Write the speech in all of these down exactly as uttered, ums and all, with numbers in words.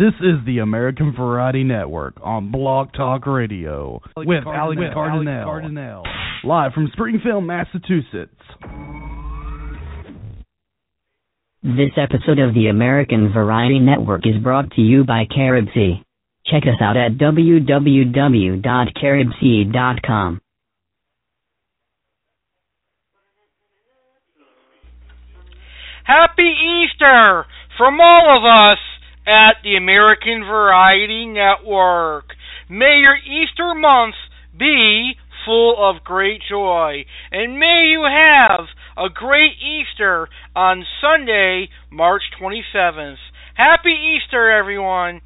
This is the American Variety Network on Blog Talk Radio Alex with Cardinal. Alex Cardinal. Cardinal. Live from Springfield, Massachusetts. This episode of the American Variety Network is brought to you by CaribSea. Check us out at w w w dot carib sea dot com. Happy Easter from all of us at the American Variety Network. May your Easter months be full of great joy, and may you have a great Easter on Sunday, March twenty-seventh. Happy Easter, everyone.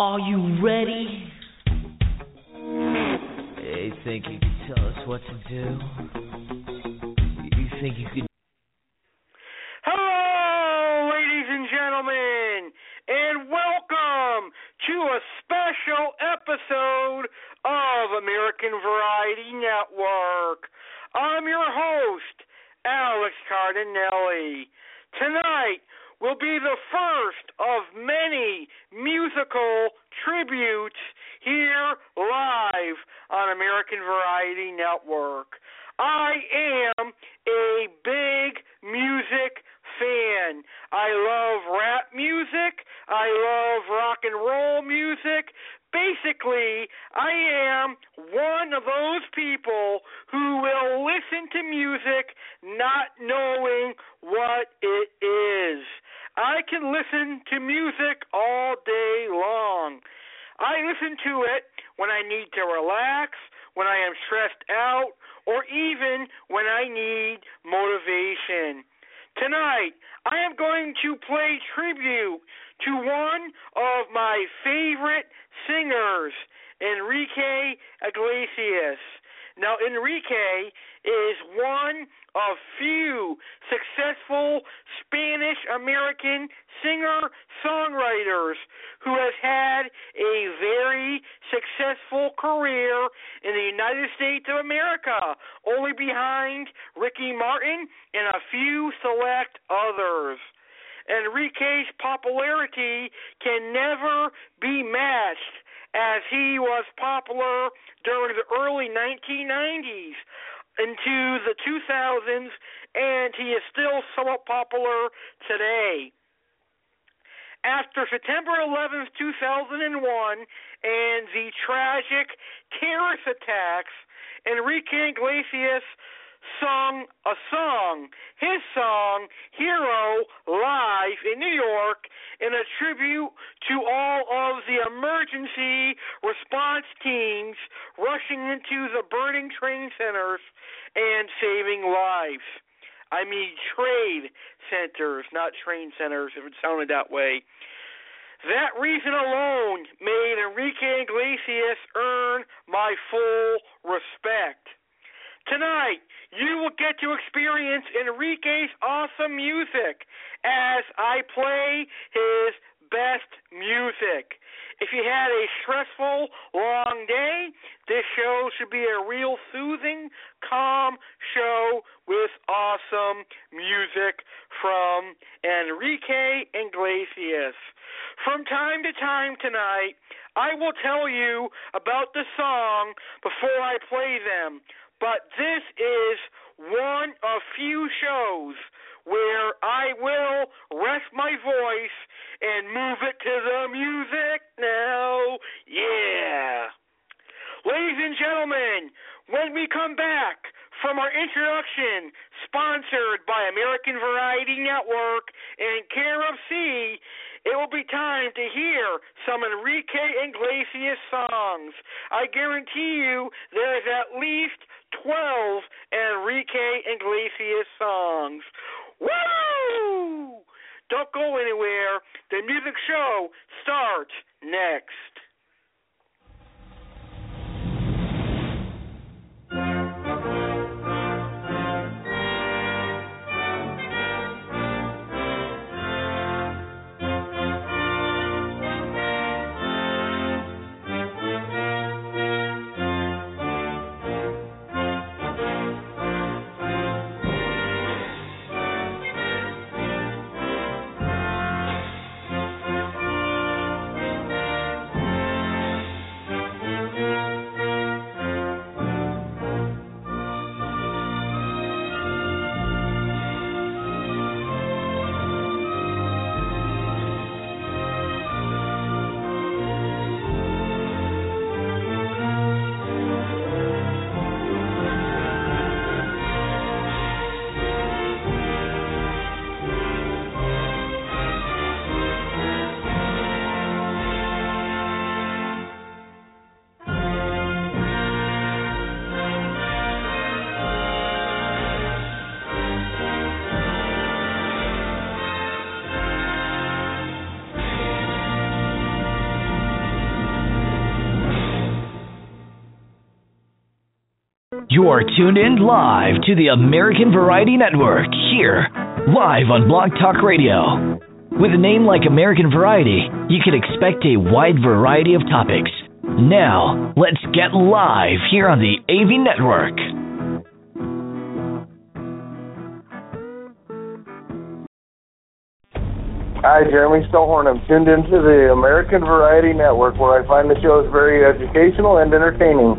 Are you ready? You think you can tell us what to do? You think you can... Hello, ladies and gentlemen, and welcome to a special episode of American Variety Network. I'm your host, Alex Cardinelli. Tonight will be the first of many musical tributes here live on American Variety Network. I am a big music fan. I love rap music. I love rock and roll music. Basically, I am one of those people who will listen to music not knowing what it is. I can listen to music all day long. I listen to it when I need to relax, when I am stressed out, or even when I need motivation. Tonight, I am going to play tribute to one of my favorite singers, Enrique Iglesias. Now, Enrique is one of few successful Spanish-American singer-songwriters who has had a very successful career in the United States of America, only behind Ricky Martin and a few select others. Enrique's popularity can never be matched, as he was popular during the early nineteen nineties into the two thousands, and he is still somewhat popular today. After September eleventh, two thousand one, and the tragic terrorist attacks, Enrique Iglesias sung a song, his song, Hero, live in New York, in a tribute to all of the emergency response teams rushing into the burning train centers and saving lives. I mean trade centers, not train centers, if it sounded that way. That reason alone made Enrique Iglesias earn my full respect. Tonight, you will get to experience Enrique's awesome music as I play his best music. If you had a stressful, long day, this show should be a real soothing, calm show with awesome music from Enrique Iglesias. From time to time tonight, I will tell you about the song before I play them. But this is one of few shows where I will rest my voice and move it to the music now. Yeah. Ladies and gentlemen, when we come back from our introduction, sponsored by American Variety Network and CaribSea, it will be time to hear some Enrique Iglesias songs. I guarantee you there is at least twelve Enrique Iglesias songs. Woo! Don't go anywhere. The music show starts next. You are tuned in live to the American Variety Network, here, live on Blog Talk Radio. With a name like American Variety, you can expect a wide variety of topics. Now, let's get live here on the A V Network. Hi, Jeremy Stillhorn. I'm tuned into the American Variety Network, where I find the shows very educational and entertaining.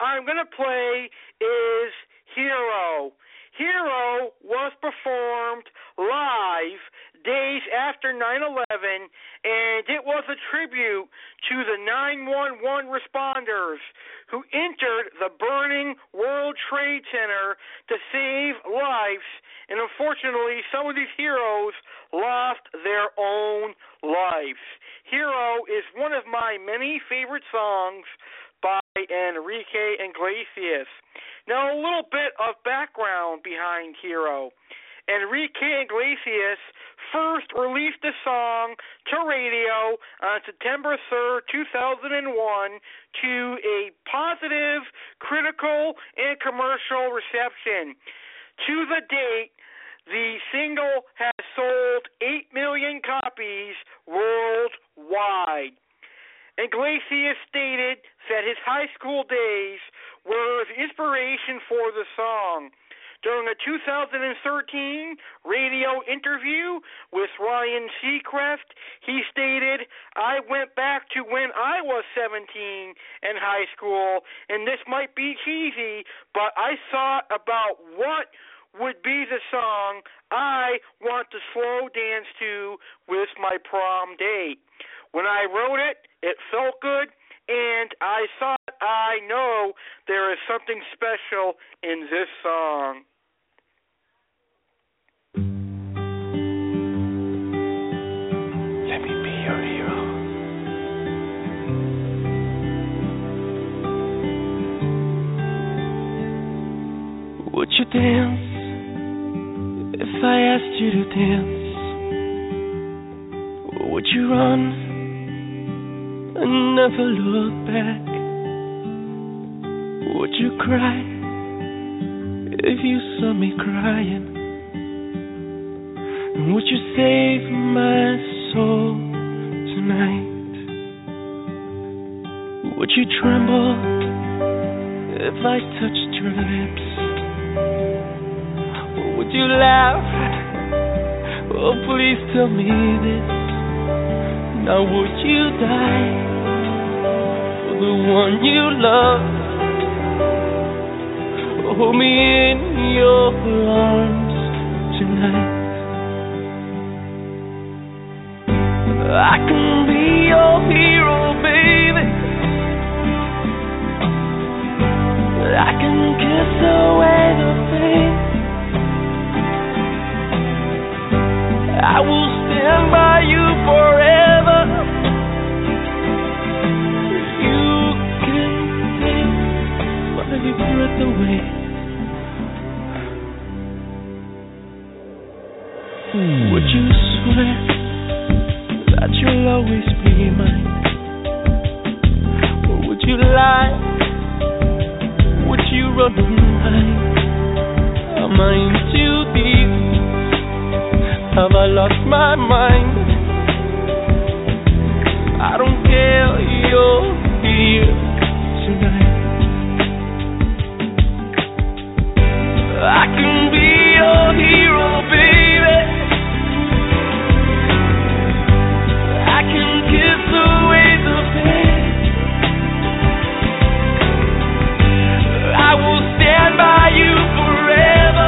I'm going to play is Hero. Hero was performed live days after nine eleven, and it was a tribute to the nine one one responders who entered the burning World Trade Center to save lives, and unfortunately, some of these heroes lost their own lives. Hero is one of my many favorite songs by Enrique Iglesias. Now, a little bit of background behind Hero. Enrique Iglesias first released the song to radio on September third, two thousand one, to a positive critical and commercial reception. To the date, the single has sold eight million copies worldwide. Iglesias stated that his high school days were the inspiration for the song. During a two thousand thirteen radio interview with Ryan Seacrest, he stated, "I went back to when I was seventeen in high school, and this might be cheesy, but I thought about what would be the song I want to slow dance to with my prom date. When I wrote it, it felt good, and I thought I know there is something special in this song." Let me be your hero. Would you dance if I asked you to dance? Or would you run and never look back? Would you cry if you saw me crying? And would you save my soul tonight? Would you tremble if I touched your lips? Or would you laugh? Oh, please tell me this. Now would you die for the one you love? Hold me in your arms tonight. I can be your hero, baby. I can kiss away the pain. I will stand by you forever. You can take my breath away. Would you swear that you'll always be mine? Or would you lie? Would you run and hide? Am I in too deep? Have I lost my mind? I don't care, you're here tonight. I can be your hero, baby. I can kiss away the pain. I will stand by you forever.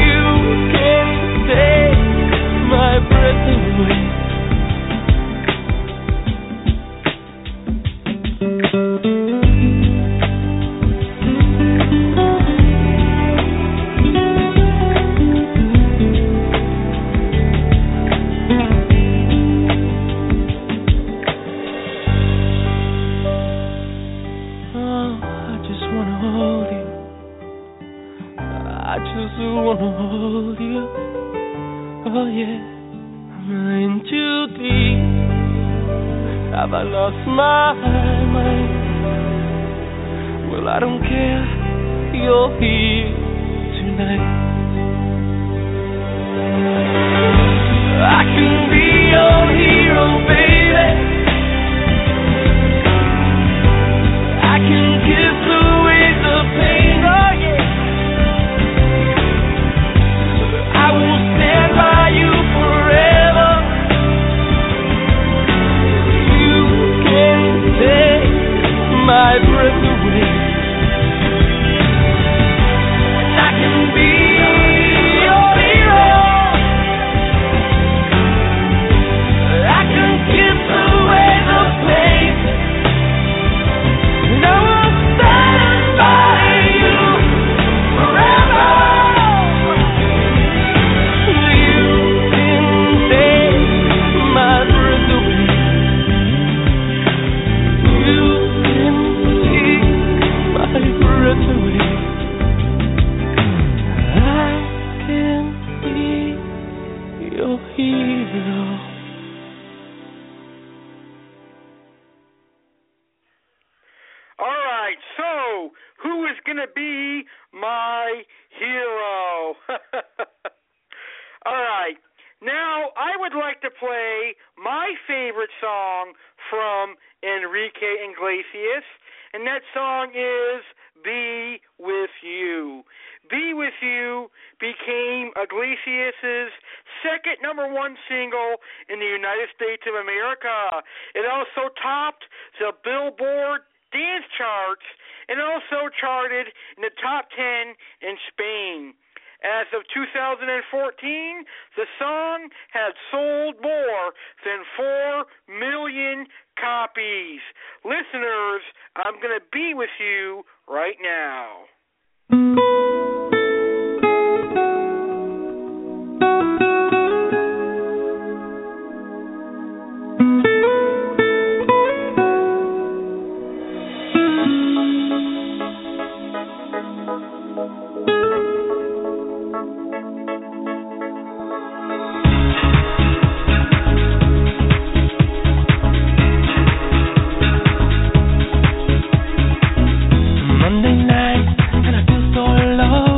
You can take my breath away. Monday night, and I feel so alone.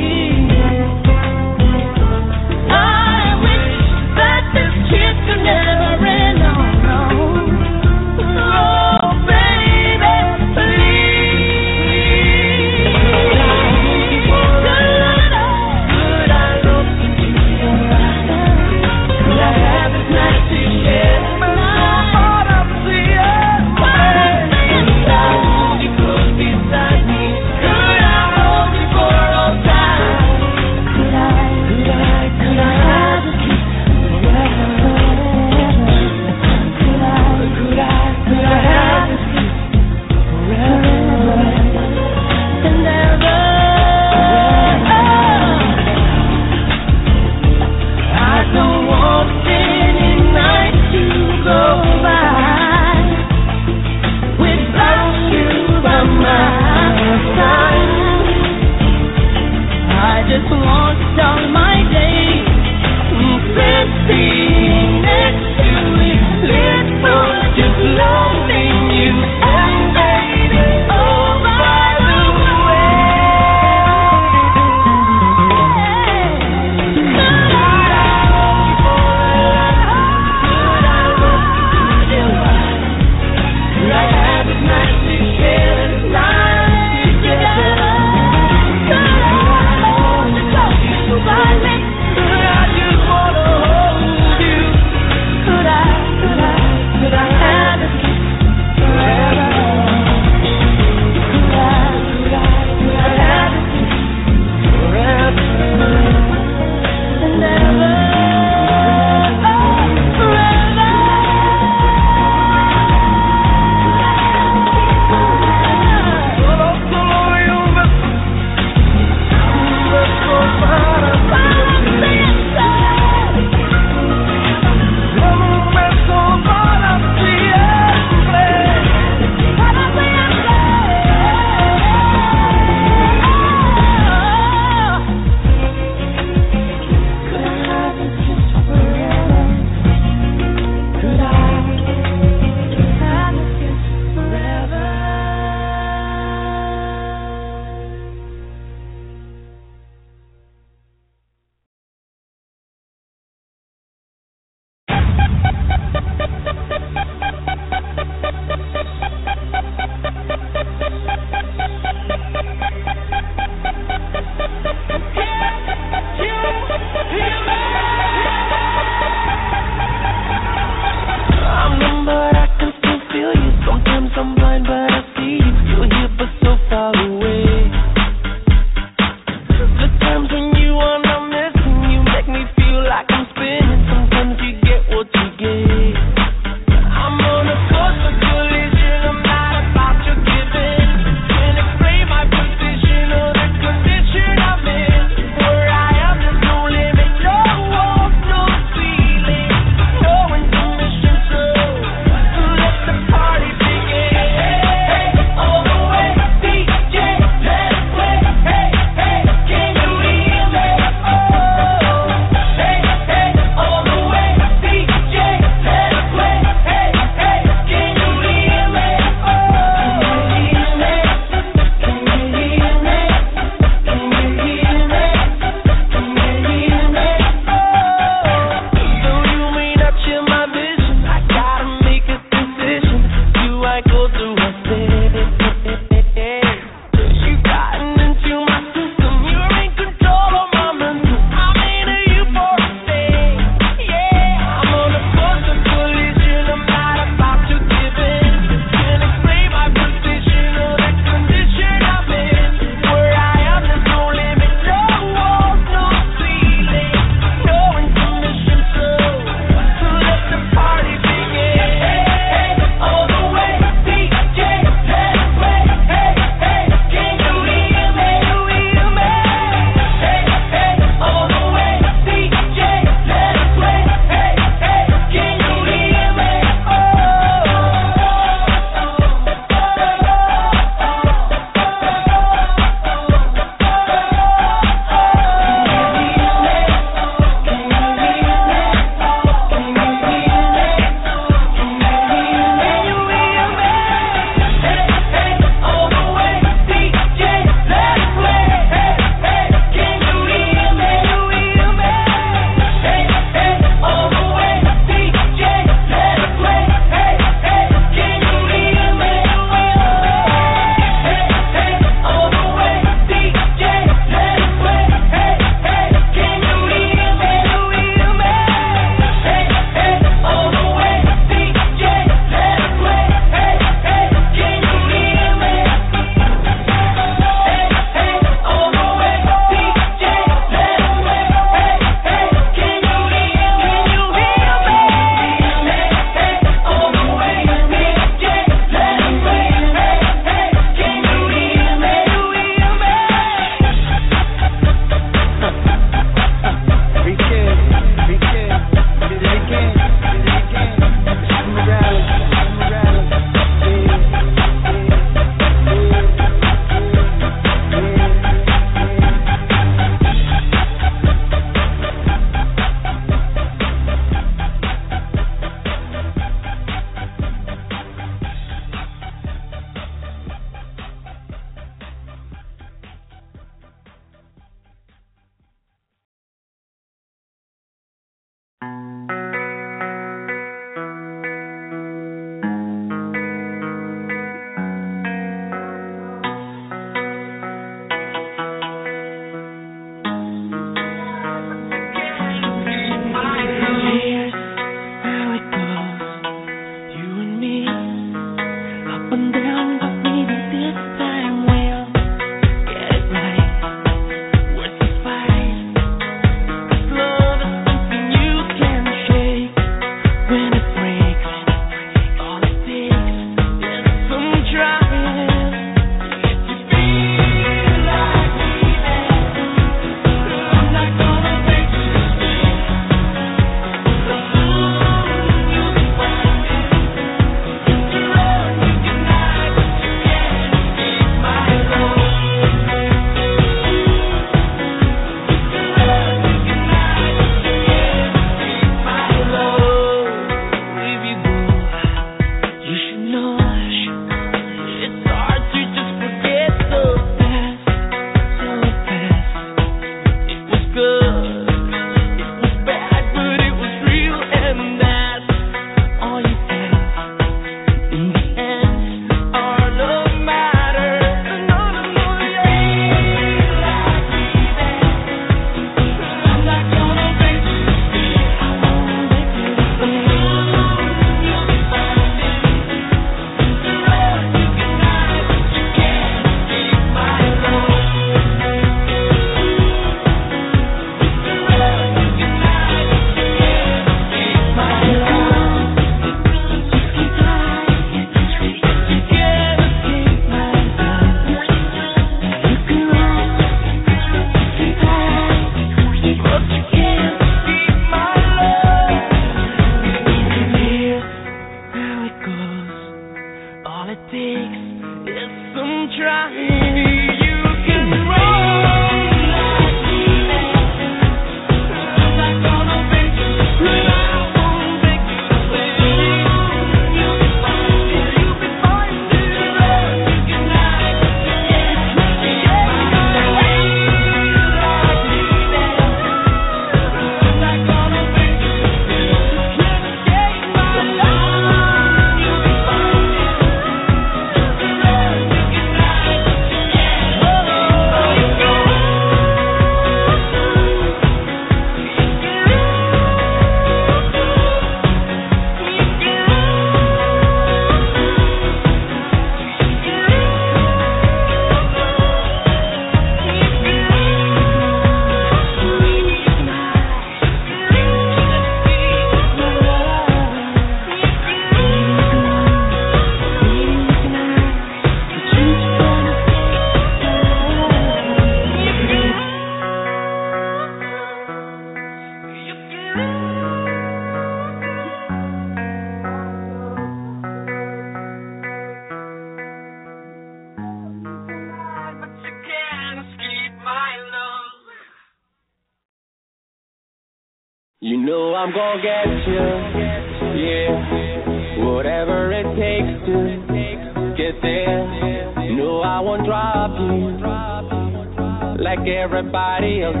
Bye-bye.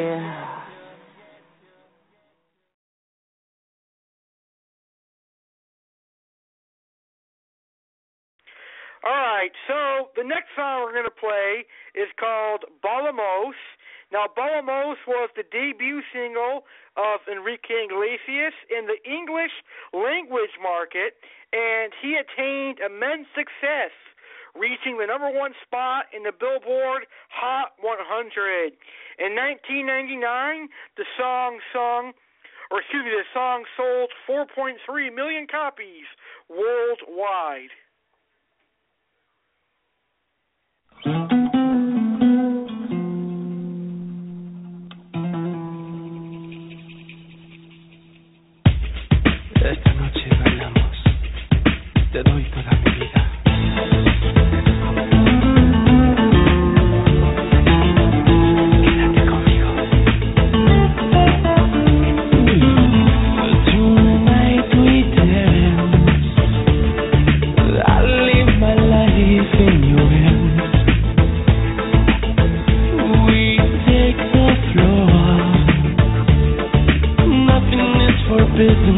yeah. All right, so the next song we're going to play is called Balamos. Now, Balamos was the debut single of Enrique Iglesias in the English language market, and he attained immense success, reaching the number one spot in the Billboard Hot one hundred. In nineteen ninety-nine, the song sung, or excuse me, the song sold four point three million copies worldwide. Esta noche bailamos, te doy toda mi vida. Quédate conmigo. Tonight we dance. I live my life in your hands. We take the floor. Nothing is forbidden.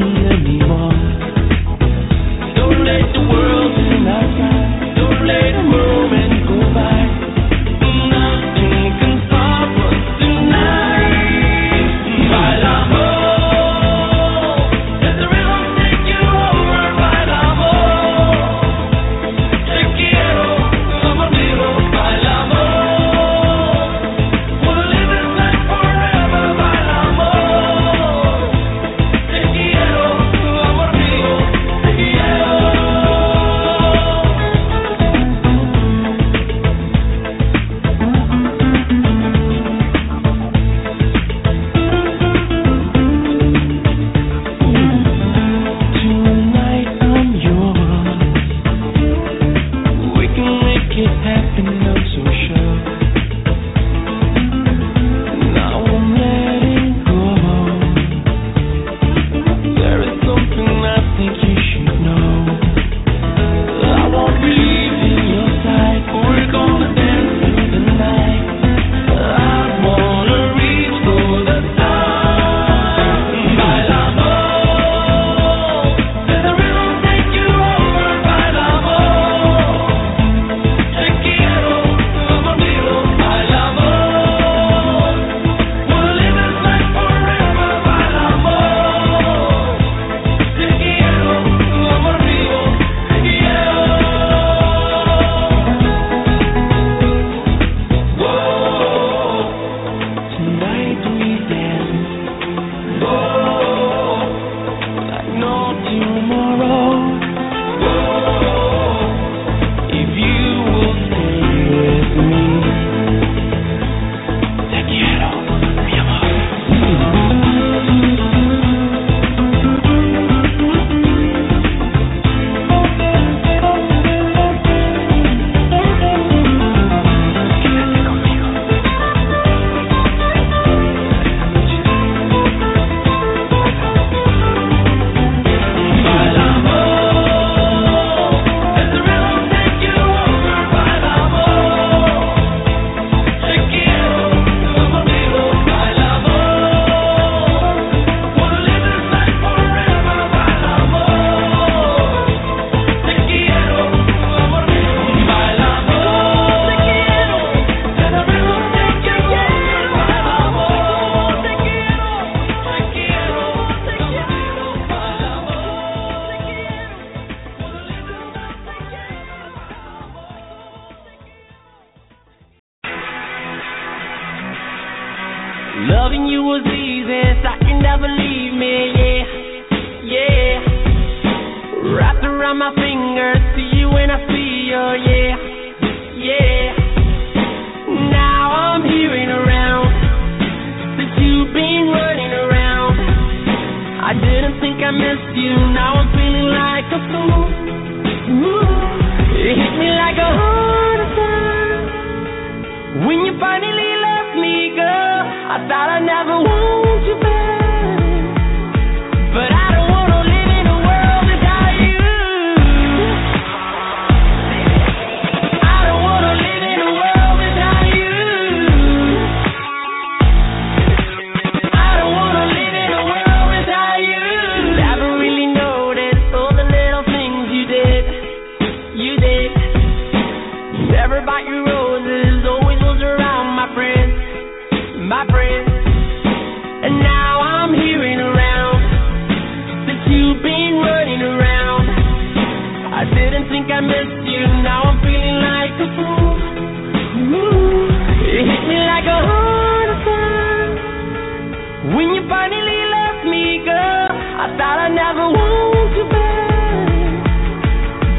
When you finally left me, girl, I thought I never want you back,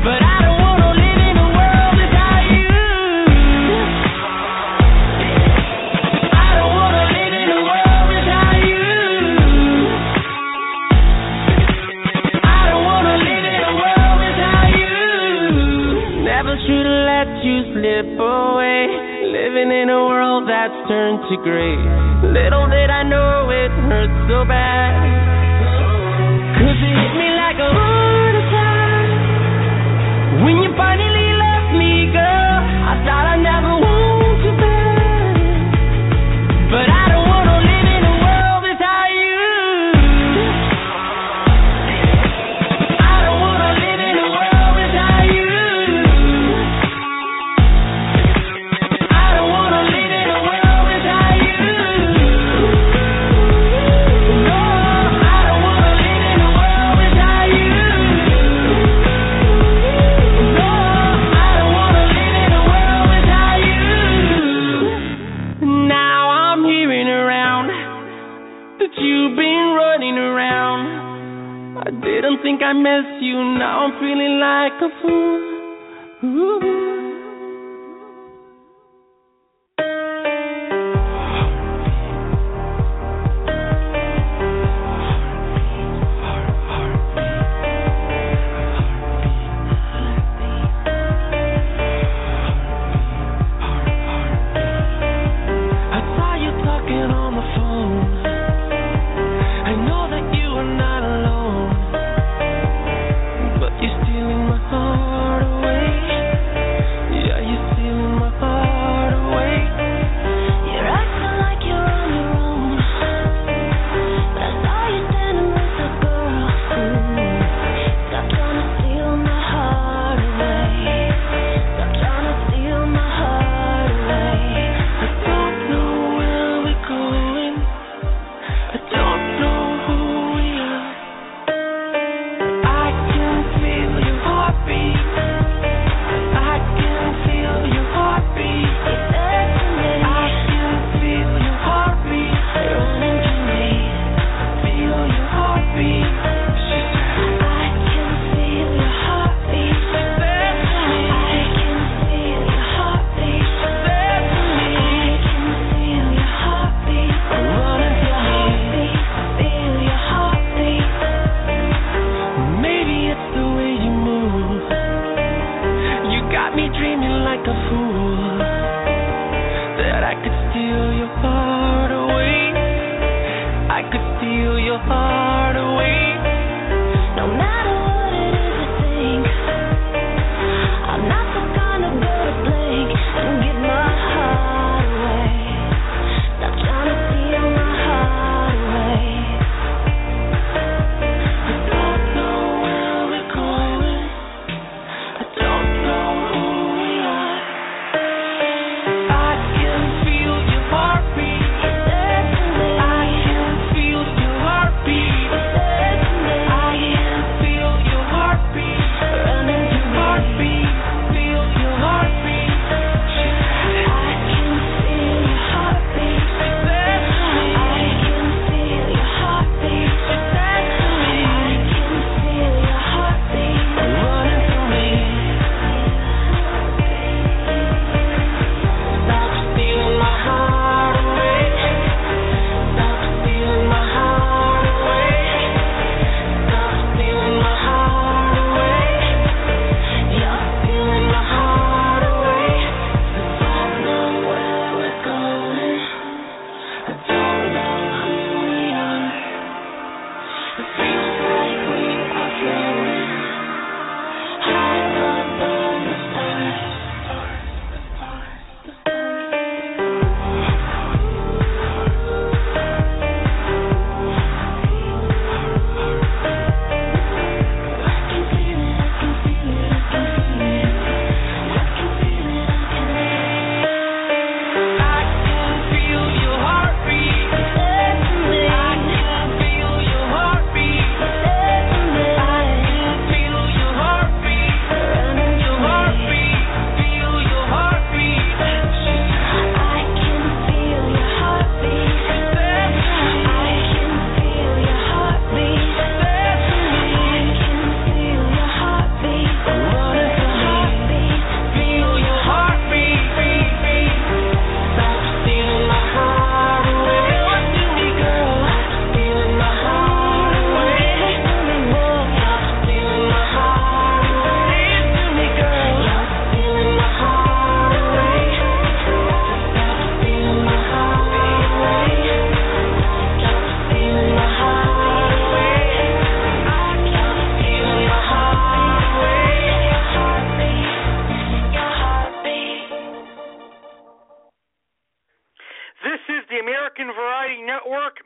but I don't want to live in a world without you. I don't want to live in a world without you. I don't want to live in a world without you. Never should have let you slip away, living in a world that's turned to gray. Little did I know it hurt so bad, 'cause it hit me like a heart attack. When you finally left me, girl, I thought I'd never want you back, but I don't want to live in a world without you. I don't want to live in a world without you. I don't want to live in a world without you. Don't think I miss you, now I'm feeling like a fool. I saw you talking on the phone. I know that you are not alone. You're stealing my heart away. Yeah, you're stealing my heart away. You're acting like you're on your own, but I saw you standing with a girl who stop trying to steal my heart away. Stop trying to steal my heart away. I don't know where we're going. I don't know who we are. I can feel your heartbeat. I can feel your heartbeat. I can feel your heartbeat. Rolling through me. Feel your heartbeat. She said, I can feel your heartbeat. She said to me, I can feel your heartbeat. She said to me, I can feel your heartbeat. Running through me. Feel your heartbeat. Maybe it's the way you move. You got me dreaming like a fool that I could steal your heart away. I could steal your heart away. No matter what it is you think, I'm not the kind of girl to blink and give my heart away. Stop trying to steal my heart away. I don't know where we're going. I don't know who we are. I can feel your heartbeat. I can feel your heartbeat.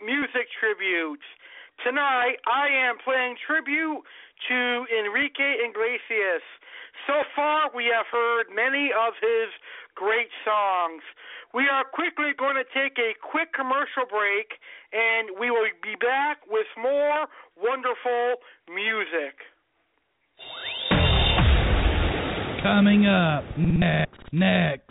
music tributes. Tonight, I am playing tribute to Enrique Iglesias. So far, we have heard many of his great songs. We are quickly going to take a quick commercial break, and we will be back with more wonderful music. Coming up next, next.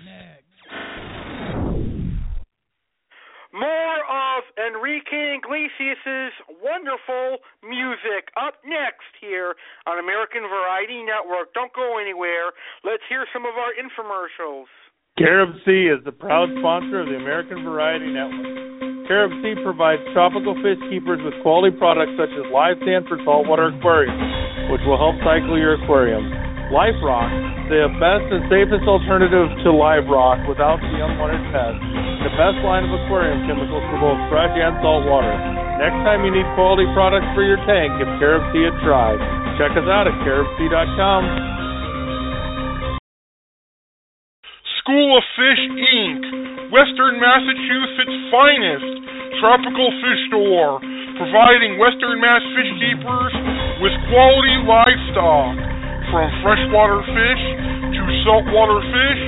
More of Enrique Iglesias' wonderful music up next here on American Variety Network. Don't go anywhere. Let's hear some of our infomercials. CaribSea is the proud sponsor of the American Variety Network. CaribSea provides tropical fish keepers with quality products such as live sand for saltwater aquariums, which will help cycle your aquarium. Life Rock, the best and safest alternative to live rock without the unwanted pests. The best line of aquarium chemicals for both fresh and salt water. Next time you need quality products for your tank, give CaribSea a try. Check us out at carib sea dot com. School of Fish Incorporated, Western Massachusetts' finest tropical fish store, providing Western Mass fish keepers with quality livestock. From freshwater fish to saltwater fish,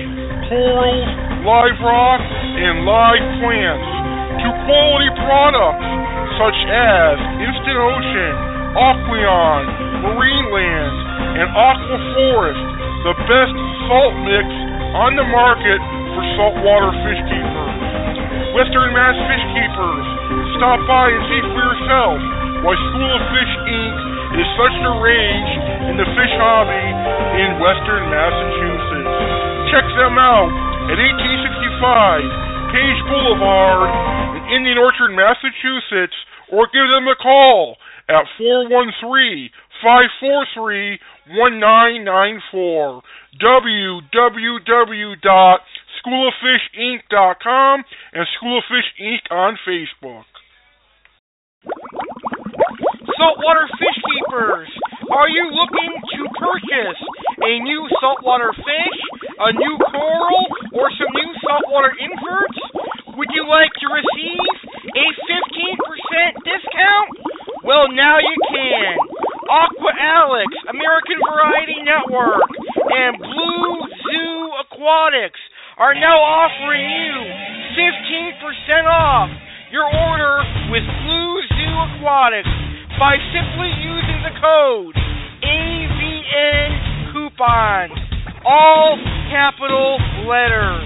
corals, live rock, and live plants, to quality products such as Instant Ocean, Aquaeon, Marineland, and Aquaforest, the best salt mix on the market for saltwater fish keepers. Western Mass Fish Keepers, stop by and see for yourself why School of Fish Incorporated is such a rage in the fish hobby in Western Massachusetts. Check them out at eighteen sixty-five Page Boulevard in Indian Orchard, Massachusetts, or give them a call at four one three, five four three, one nine nine four, w w w dot school of fish inc dot com, and School of Fish Incorporated on Facebook. Saltwater fish keepers, are you looking to purchase a new saltwater fish, a new coral, or some new saltwater inverts? Would you like to receive a fifteen percent discount? Well, now you can. Aqua Alex, American Variety Network, and Blue Zoo Aquatics are now offering you fifteen percent off your order with Blue Zoo Aquatics by simply using the code A V N COUPONS, all capital letters.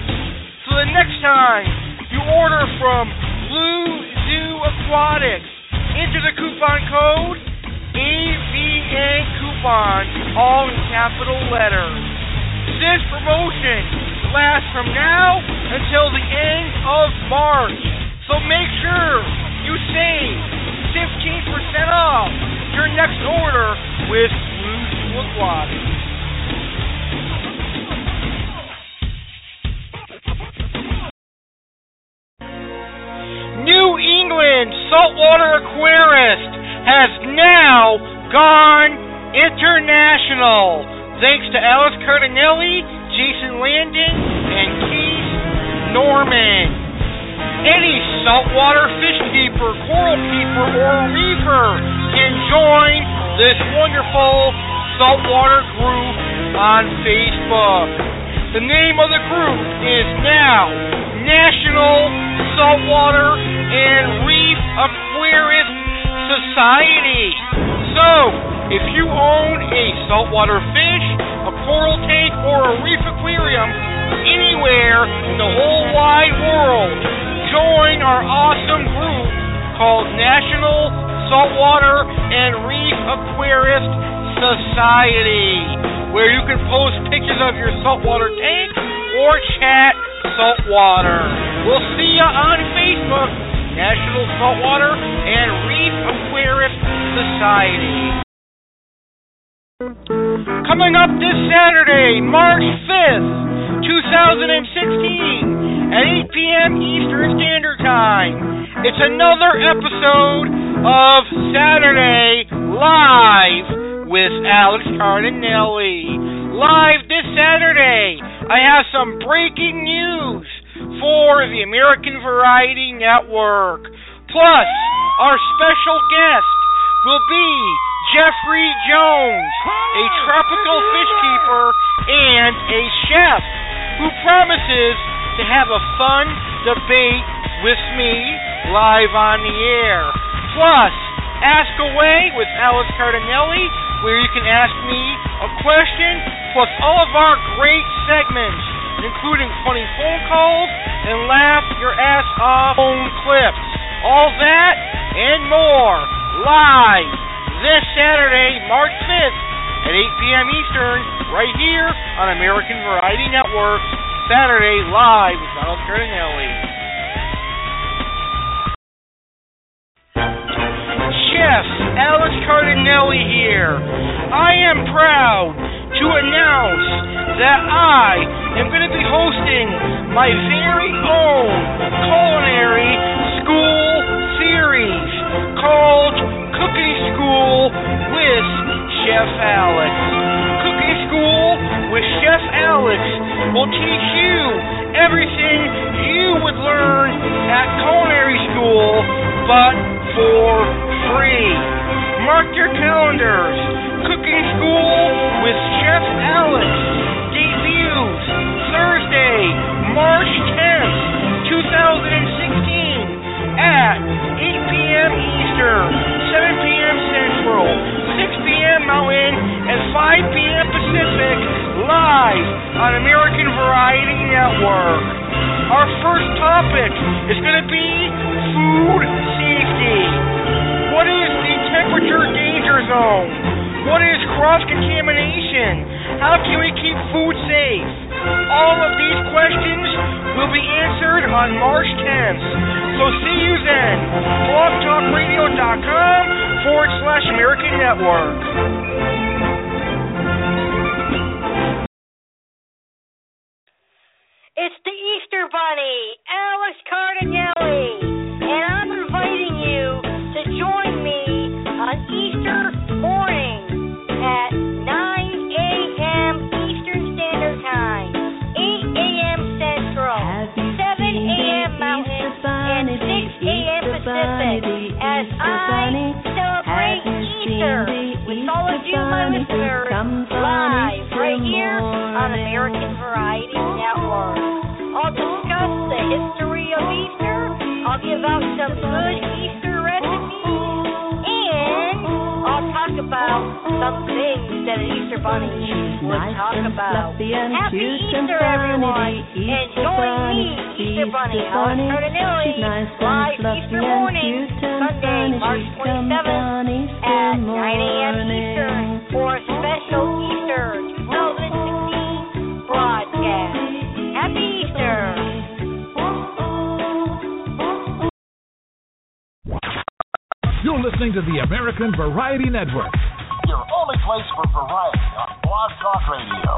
So the next time you order from Blue Zoo Aquatics, enter the coupon code A V N COUPONS, all in capital letters. This promotion lasts from now until the end of March, so make sure you save fifteen percent off your next order with Blue Zoo Aquatics. New England Saltwater Aquarist has now gone international thanks to Alice Cardinelli, Jason Landon, and Keith Norman. Any saltwater fish keeper, coral keeper, or reefer can join this wonderful saltwater group on Facebook. The name of the group is now National Saltwater and Reef Aquarist Society. So, if you own a saltwater fish, a coral tank, or a reef aquarium anywhere in the whole wide world, join our awesome group called National Saltwater and Reef Aquarist Society, where you can post pictures of your saltwater tank or chat saltwater. We'll see you on Facebook, National Saltwater and Reef Aquarist Society. Coming up this Saturday, March fifth, twenty sixteen, at eight p.m. Eastern Standard Time, it's another episode of Saturday Live with Alex Cardinelli. Live this Saturday, I have some breaking news for the American Variety Network. Plus, our special guest will be Jeffrey Jones, a tropical fish keeper and a chef who promises to have a fun debate with me live on the air. Plus, Ask Away with Alice Cardinelli, where you can ask me a question, plus all of our great segments, including funny phone calls and laugh your ass off phone clips. All that and more live this Saturday, March fifth at eight p.m. Eastern, right here on American Variety Network, Saturday Live with Alice Cardinelli. Chef Alice Cardinelli here. I am proud to announce that I am going to be hosting my very own culinary school series called Cooking School with Chef Alex. Cooking School with Chef Alex will teach you everything you would learn at culinary school, but for free. Mark your calendars. Cooking School with Chef Alex debuts Thursday, March tenth, twenty sixteen at eight p.m. Eastern, seven p.m. Central, six p.m. Mountain, and five p.m. Pacific, live on American Variety Network. Our first topic is going to be food safety. What is the temperature danger zone? What is cross-contamination? How can we keep food safe? All of these questions will be answered on March tenth. So see you then. blog talk radio dot com forward slash American Network. It's the Easter Bunny, Alice Cardinelli. As I celebrate Easter with all of you, my listeners, live right here on American Variety Network. I'll discuss the history of Easter, I'll give out some good Easter recipes, and I'll talk about some things that an Easter bunny would talk about. Happy Easter, everyone, and join me. Easter Bunny, Alice Cardinelli, nice live Easter morning, Sunday, March twenty-seventh at nine a.m. Eastern for a special Easter twenty sixteen broadcast. Happy Easter! You're listening to the American Variety Network, your only place for variety on Blog Talk Radio.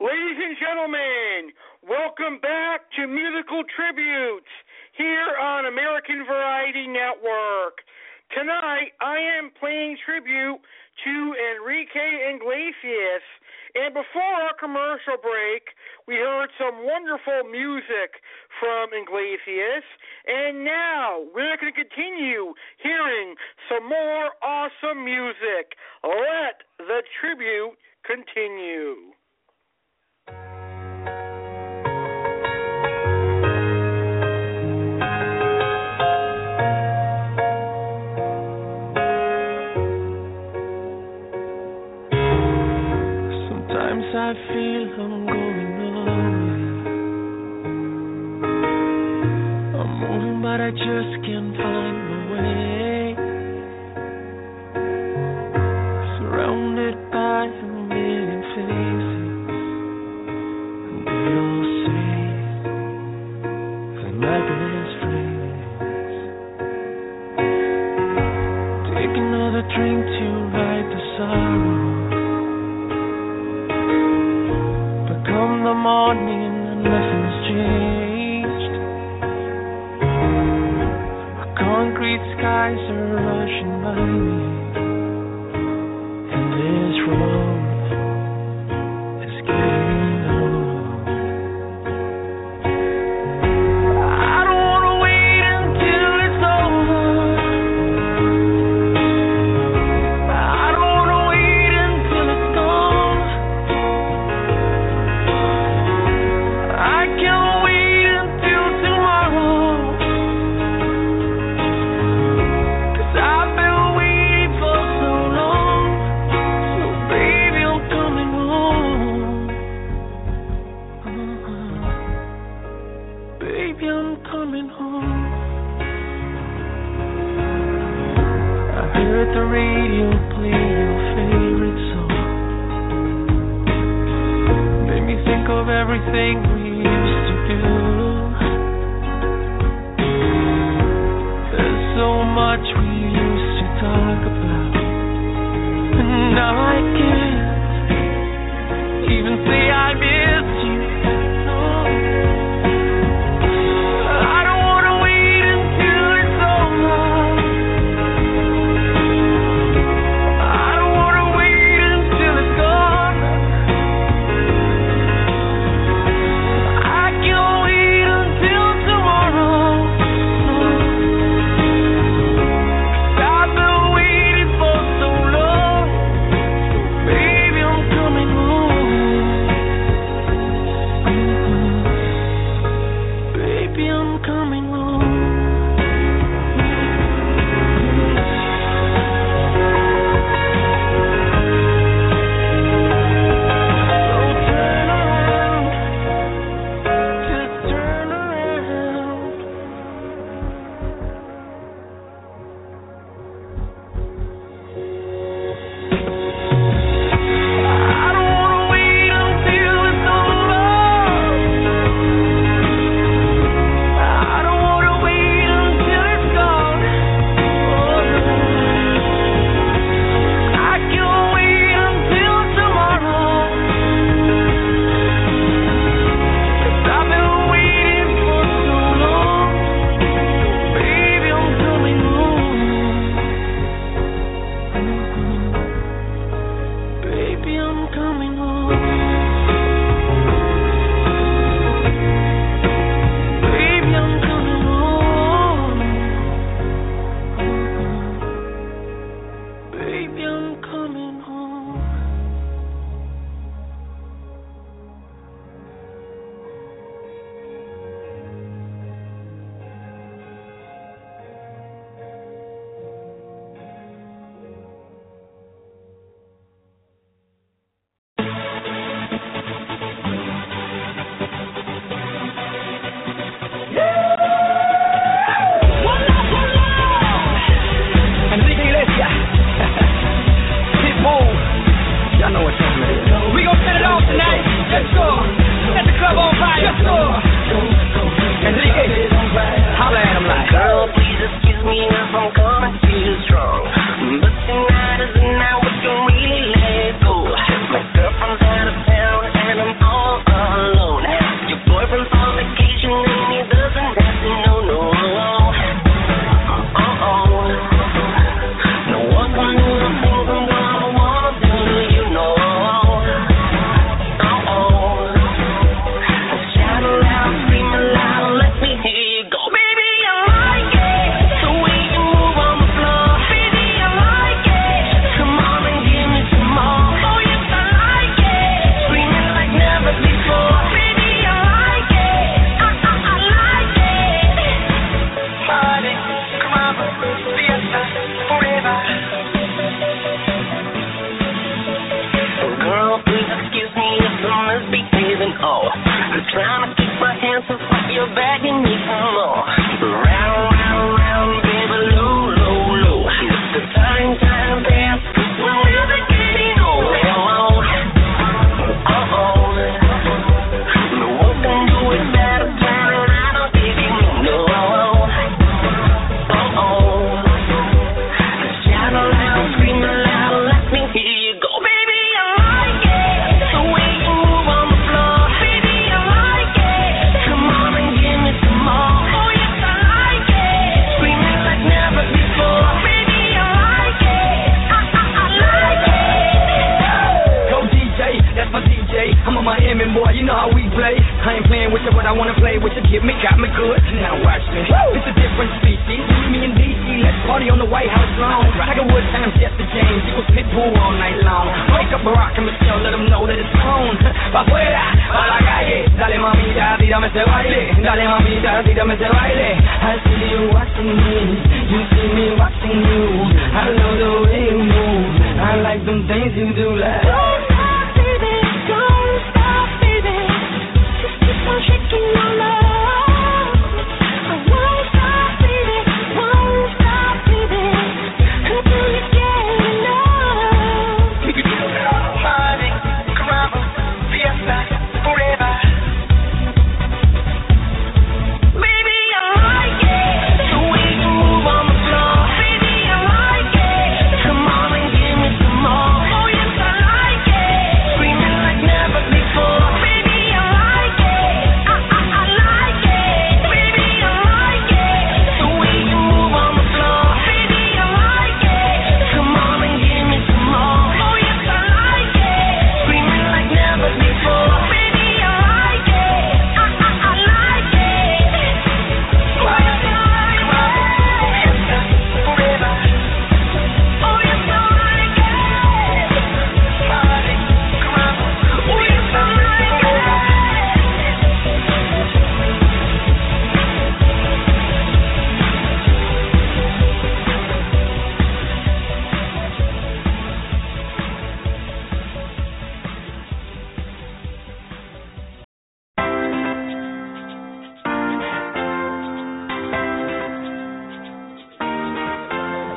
Ladies and gentlemen, welcome back to Musical Tributes here on American Variety Network. Tonight, I am playing tribute to Enrique Iglesias. And before our commercial break, we heard some wonderful music from Iglesias. And now, we're going to continue hearing some more awesome music. Let the tribute continue. I feel I'm going nowhere. I'm moving, but I just can't find my way. Surrounded by a million faces, and they all say they're my best friends. Take another drink to ride the sorrow. Morning and nothing's changed. The concrete skies are rushing by me, and this road is getting old. Baby, I'm coming home. I heard the radio play your favorite song. Made me think of everything we used to do. There's so much we used to talk about, and now I can't even say I miss you. Stop, baby, just keep on shaking your love.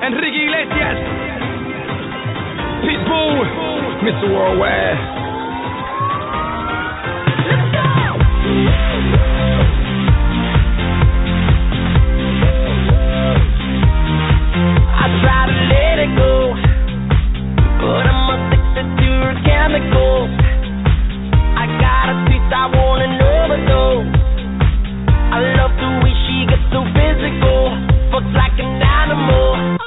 Enrique Iglesias, Pitbull, Mister Worldwide. Let's go! I try to let it go, but I'm addicted to her chemicals. I got a taste I wanna overdose. I love the way she gets so physical, fucks like an animal.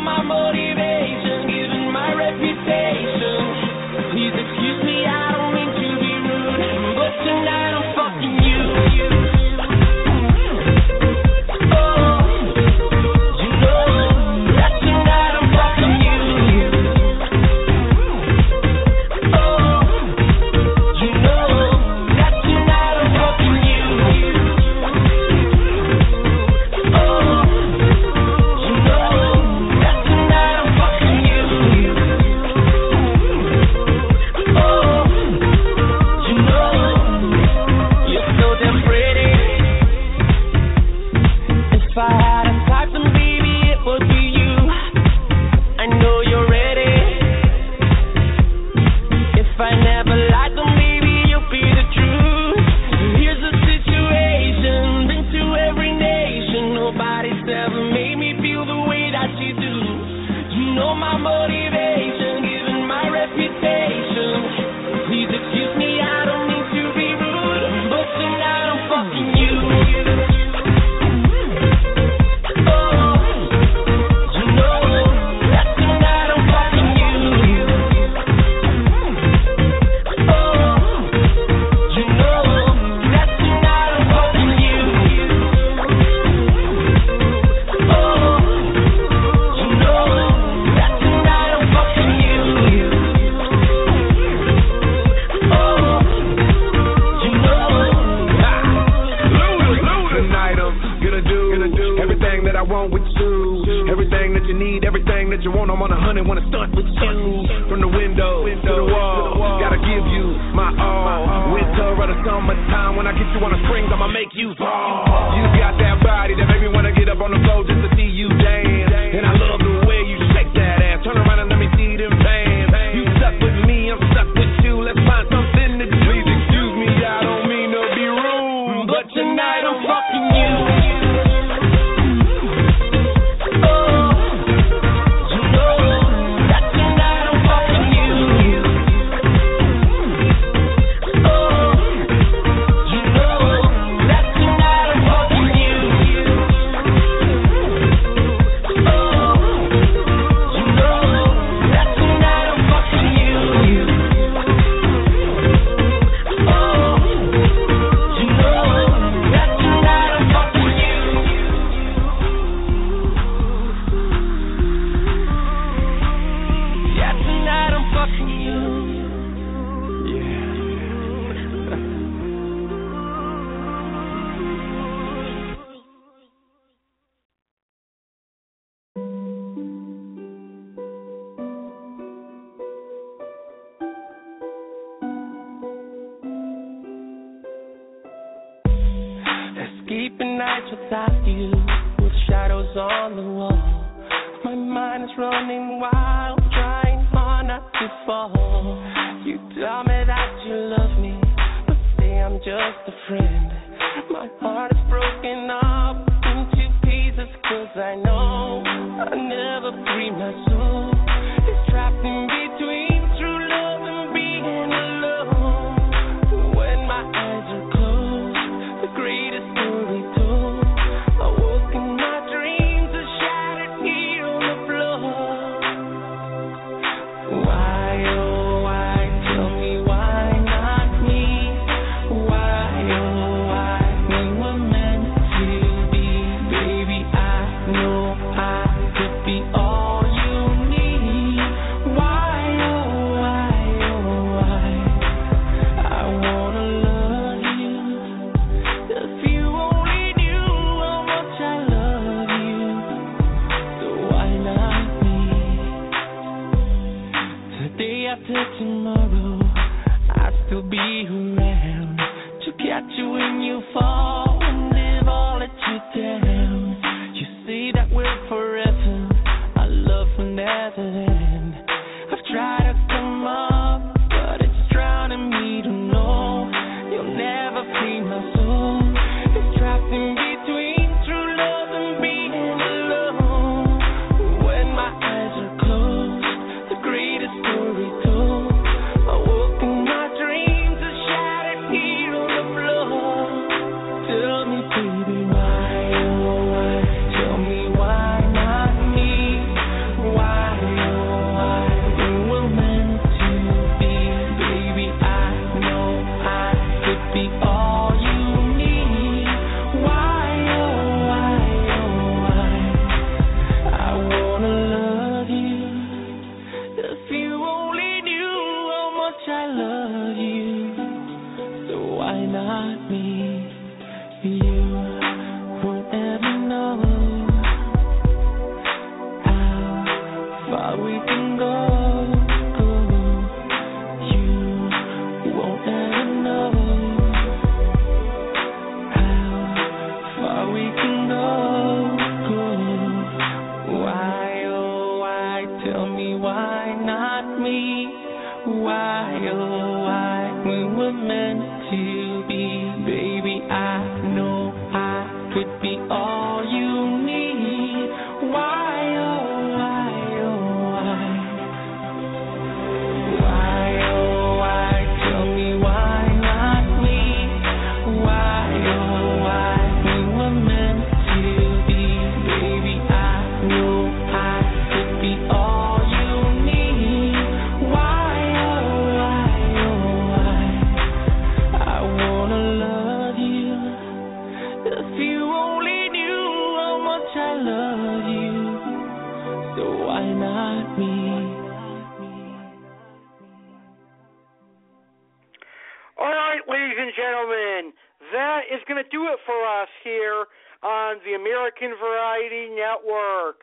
Motivation, given my reputation. I Why not me? All right, ladies and gentlemen, that is going to do it for us here on the American Variety Network.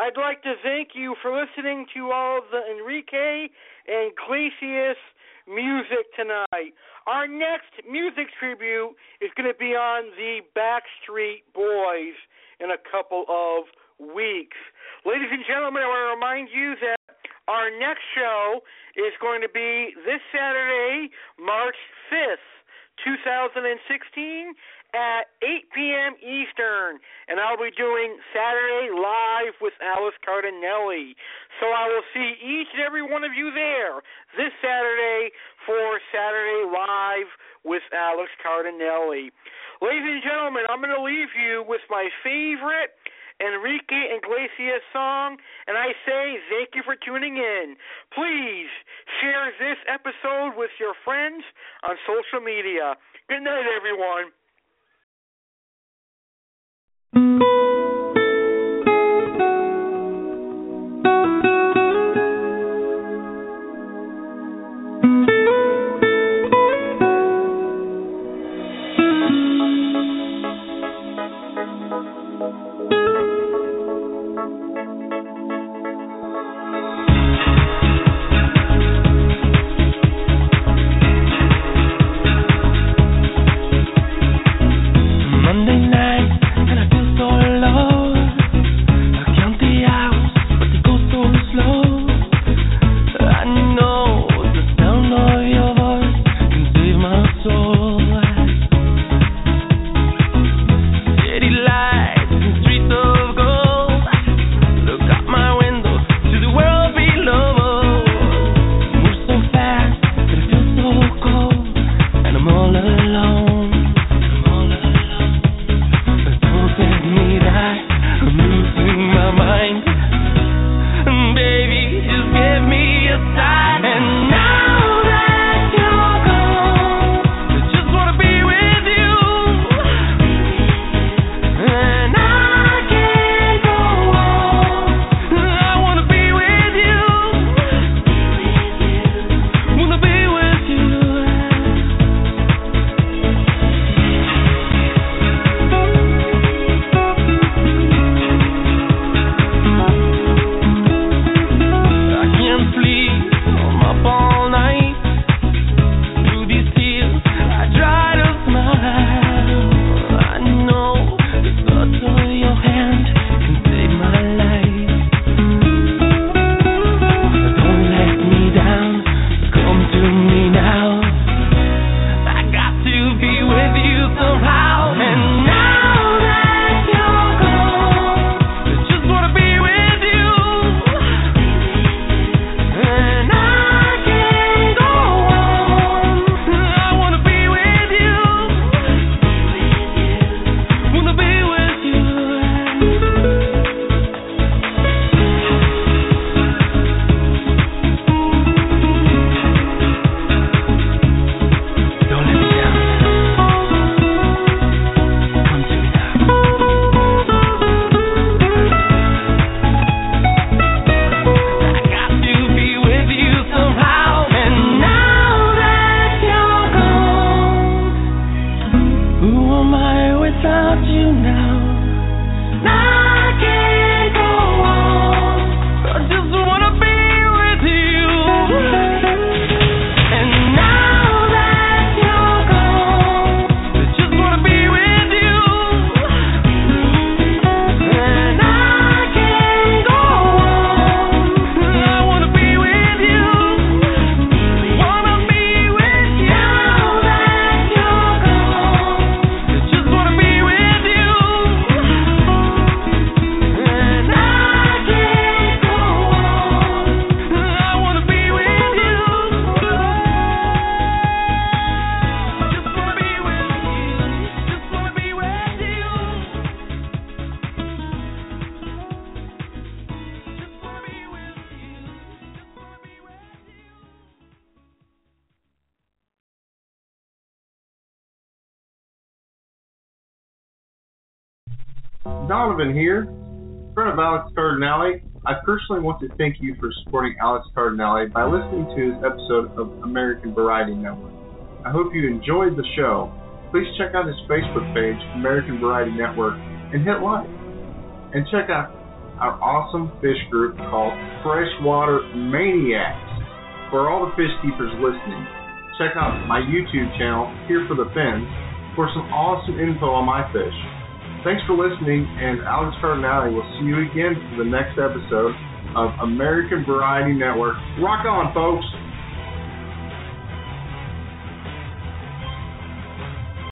I'd like to thank you for listening to all of the Enrique and Iglesias music tonight. Our next music tribute is going to be on the Backstreet Boys in a couple of weeks. Ladies and gentlemen, I want to remind you that our next show is going to be this Saturday, March fifth, twenty sixteen, at eight p.m. Eastern, and I'll be doing Saturday Live with Alice Cardinelli. So I will see each and every one of you there this Saturday for Saturday Live with Alice Cardinelli. Ladies and gentlemen, I'm going to leave you with my favorite Enrique Iglesias song, and I say thank you for tuning in. Please share this episode with your friends on social media. Good night, everyone. Donovan here, friend of Alex Cardinale, I personally want to thank you for supporting Alex Cardinale by listening to his episode of American Variety Network. I hope you enjoyed the show. Please check out his Facebook page, American Variety Network, and hit like. And check out our awesome fish group called Freshwater Maniacs. For all the fish keepers listening, check out my YouTube channel, Here for the Fins, for some awesome info on my fish. Thanks for listening, and Alex Cardinale will see you again for the next episode of American Variety Network. Rock on, folks!